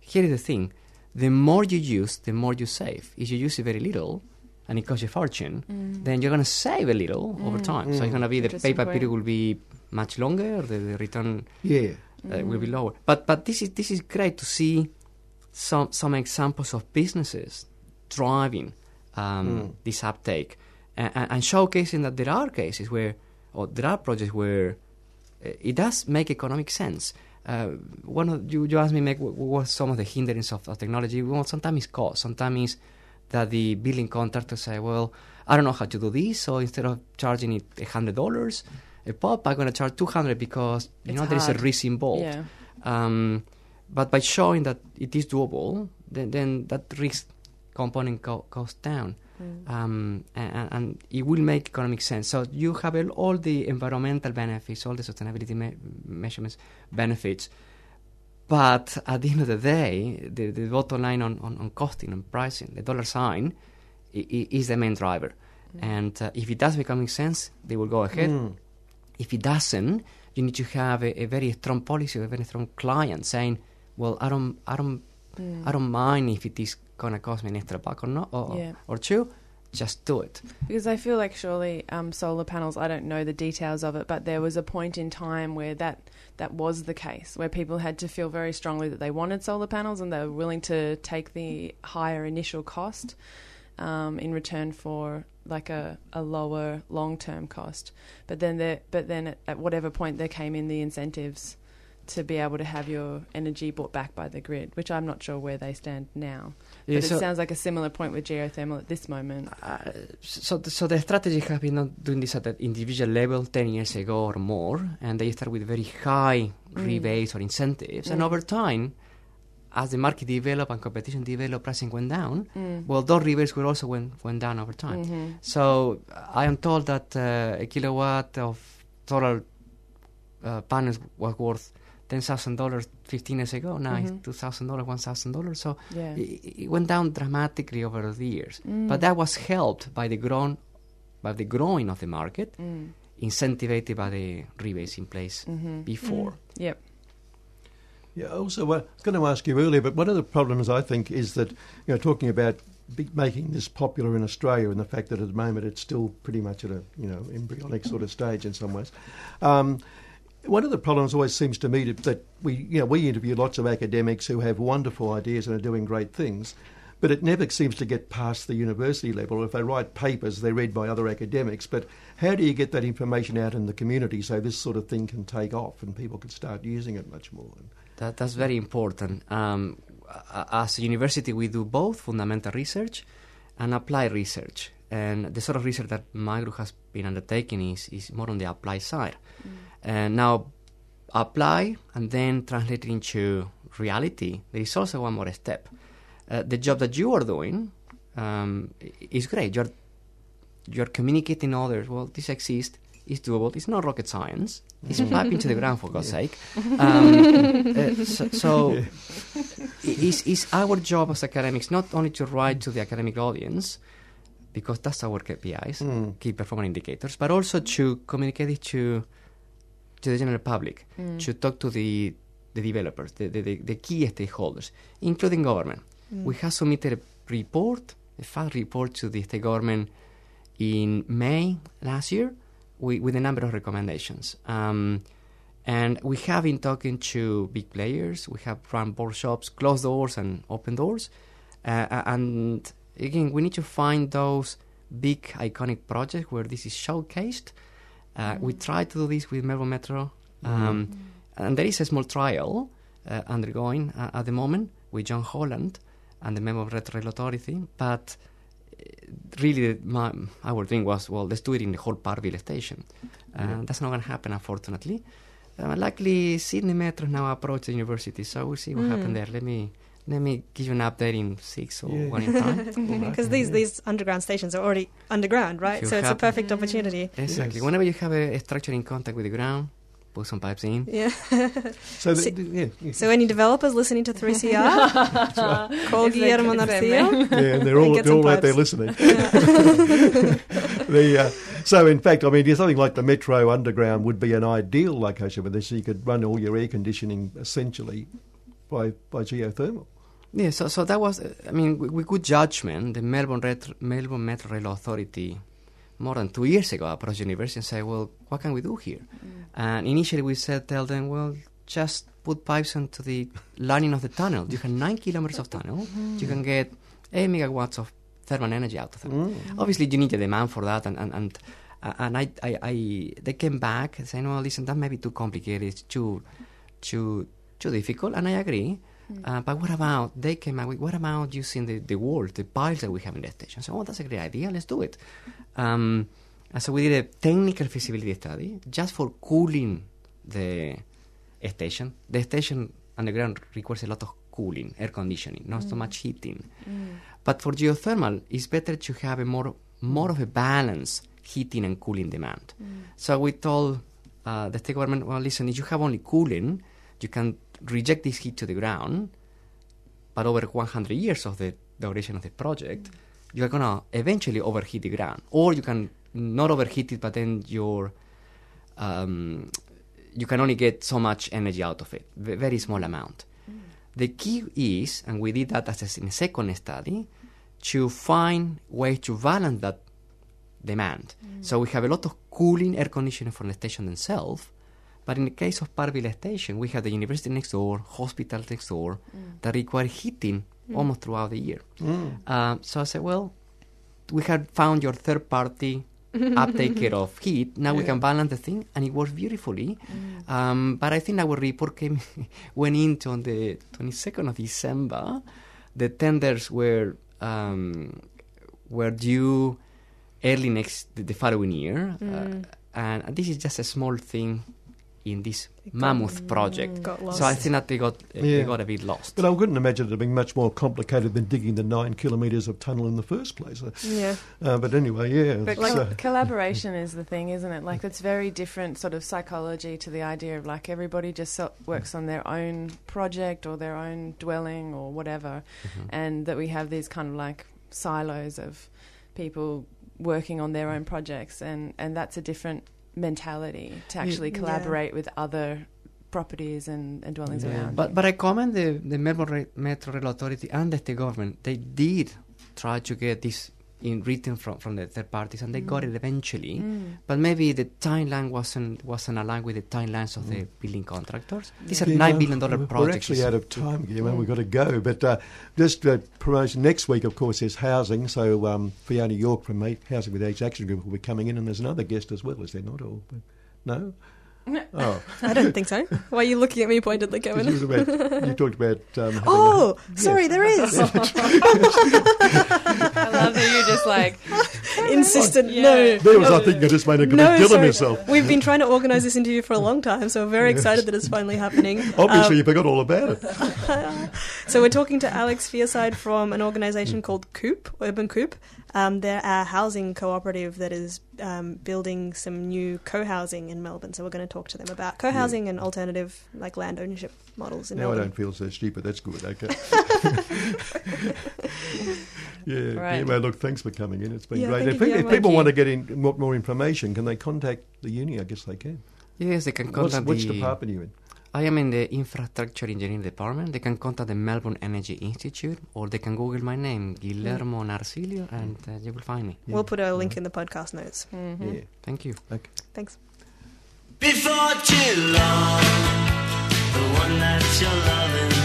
here is the thing. The more you use, the more you save. If you use it very little and it costs you a fortune, then you're going to save a little over time. So it's going to be the payback period will be much longer, the return will be lower. But this is great to see some examples of businesses driving this uptake. And showcasing that there are cases where, or there are projects where it does make economic sense. You asked me, Meg, what were some of the hindrances of technology? Well, sometimes it's cost. Sometimes it's that the building contractor say, well, I don't know how to do this, so instead of charging it $100 a pop, I'm going to charge $200 because, there is a risk involved. Yeah. But by showing that it is doable, then that risk component goes down. And it will make economic sense. So you have all the environmental benefits, all the sustainability measurements benefits, But at the end of the day, the bottom line on costing and pricing, the dollar sign, is the main driver. Mm. And if it does become make sense, they will go ahead. Mm. If it doesn't, you need to have a very strong policy, a very strong client saying, well, I don't mind if it is going to cost me an extra buck or not, or two. Just do it. Because I feel like surely solar panels, I don't know the details of it, but there was a point in time where that was the case, where people had to feel very strongly that they wanted solar panels and they were willing to take the higher initial cost in return for like a lower long-term cost. But then at whatever point there came in the incentives to be able to have your energy brought back by the grid, which I'm not sure where they stand now. But yeah, it sounds like a similar point with geothermal at this moment. So the strategy has been not doing this at the individual level 10 years ago or more, and they start with very high rebates or incentives. Mm. And over time, as the market developed and competition developed, pricing went down. Mm. Well, those rebates were also went down over time. Mm-hmm. So I am told that a kilowatt of solar panels was worth $10,000 15 years ago, now it's $2,000, $1,000. So it went down dramatically over the years. Mm. But that was helped by the growing of the market, incentivized by the rebates in place before. Mm. Yep. Yeah. Also, I was going to ask you earlier, but one of the problems I think is that, talking about making this popular in Australia and the fact that at the moment it's still pretty much at a embryonic sort of stage in some ways. One of the problems always seems to me that we interview lots of academics who have wonderful ideas and are doing great things, but it never seems to get past the university level. If they write papers, they're read by other academics. But how do you get that information out in the community so this sort of thing can take off and people can start using it much more? That's very important. As a university, we do both fundamental research and applied research. And the sort of research that my group has been undertaking is more on the applied side. Mm. And now apply and then translate it into reality. There is also one more step. The job that you are doing is great. You're communicating others, well, this exists, it's doable, it's not rocket science. It's piped into the ground, for God's sake. It's our job as academics not only to write to the academic audience, because that's our KPIs, key performance indicators, but also to communicate it to the general public, to talk to the developers, the key stakeholders, including government. Mm. We have submitted a fact report to the state government in May last year with a number of recommendations. And we have been talking to big players. We have run workshops, closed doors and open doors. And again, we need to find those big, iconic projects where this is showcased. We try to do this with Melbourne Metro. And there is a small trial undergoing at the moment with John Holland and the Melbourne Metro Rail Authority. But really, our thing was, well, let's do it in the whole Parkville station. That's not going to happen, unfortunately. Luckily, Sydney Metro now approached the university, so we'll see what happened there. Let me give you an update in 6 or 1 in time. Because these underground stations are already underground, right? So it's a perfect opportunity. Exactly. Yes. Whenever you have a structure in contact with the ground, put some pipes in. Yeah. So any developers listening to 3CR, call Guillermo Narsilio. Yeah, and they're all out there listening. So, in fact, I mean, something like the Metro Underground would be an ideal location for this. So you could run all your air conditioning, essentially, by geothermal. Yeah, so that was, with good judgment, the Melbourne Metro Rail Authority more than 2 years ago approached the university and said, well, what can we do here? Mm. And initially we tell them, well, just put pipes into the lining of the tunnel. You have 9 kilometres of tunnel. You can get 8 megawatts of thermal energy out of them. Obviously, you need a demand for that, and they came back saying, well, listen, that may be too complicated. It's too difficult, and I agree. But what about using the walls, the piles that we have in the station? So, that's a great idea. Let's do it. And so we did a technical feasibility study just for cooling the station. The station underground requires a lot of cooling, air conditioning, not so much heating. But for geothermal, it's better to have a more of a balanced heating and cooling demand. So we told the state government, well, listen, if you have only cooling, you can reject this heat to the ground, but over 100 years of the duration of the project, you are going to eventually overheat the ground. Or you can not overheat it, but then your you can only get so much energy out of it, a very small amount. Mm. The key is, and we did that as in a second study, to find ways to balance that demand. Mm. So we have a lot of cooling air conditioning for the station themselves, but in the case of Parkville Station, we have the university next door, hospital next door, that require heating almost throughout the year. Mm. So I said, well, we had found your third-party uptake of heat. Now we can balance the thing, and it works beautifully. Mm. But I think our report went into on the 22nd of December. The tenders were due early the following year. And this is just a small thing in this mammoth project. So I think that they got a bit lost. But I couldn't imagine it being much more complicated than digging the 9 kilometres of tunnel in the first place. Yeah. But anyway, yeah. But collaboration is the thing, isn't it? Like, it's very different sort of psychology to the idea of, like, everybody just works on their own project or their own dwelling or whatever, and that we have these kind of, like, silos of people working on their own projects, and that's a different mentality to actually collaborate with other properties and dwellings around. But I commend the Melbourne Metro Rail Authority and the state government. They did try to get this in written from the third parties, and they got it eventually. Mm. But maybe the timeline wasn't aligned with the timelines of the building contractors. These are $9 billion projects. We're actually out of time, Guillermo. We've got to go. But just promotion next week, of course, is housing. So Fiona York from Housing with Age Action Group will be coming in, and there's another guest as well, is there not? Or no. Oh. I don't think so. Why are you looking at me pointedly, Kevin? You talked about... there is. I love that you just like... insistent, no. There was, I think, I just made a good deal of myself. We've been trying to organise this interview for a long time, so we're very excited that it's finally happening. Obviously, you forgot all about it. So we're talking to Alex Fearside from an organisation called COOP, Urban COOP. They're a housing cooperative that is building some new co-housing in Melbourne, so we're going to talk to them about co-housing and alternative, like, land ownership models in Melbourne. I don't feel so stupid. That's good, okay. Anyway, look, thanks for coming in. It's been great. If people want to get in more information, can they contact the uni? I guess they can. Yes, they can contact Which department are you in? I am in the Infrastructure Engineering Department. They can contact the Melbourne Energy Institute, or they can Google my name, Guillermo Narsilio, and you will find me. We'll put a link in the podcast notes. Mm-hmm. Yeah. Thank you. Okay. Thanks. Before too long, the one that you're loving.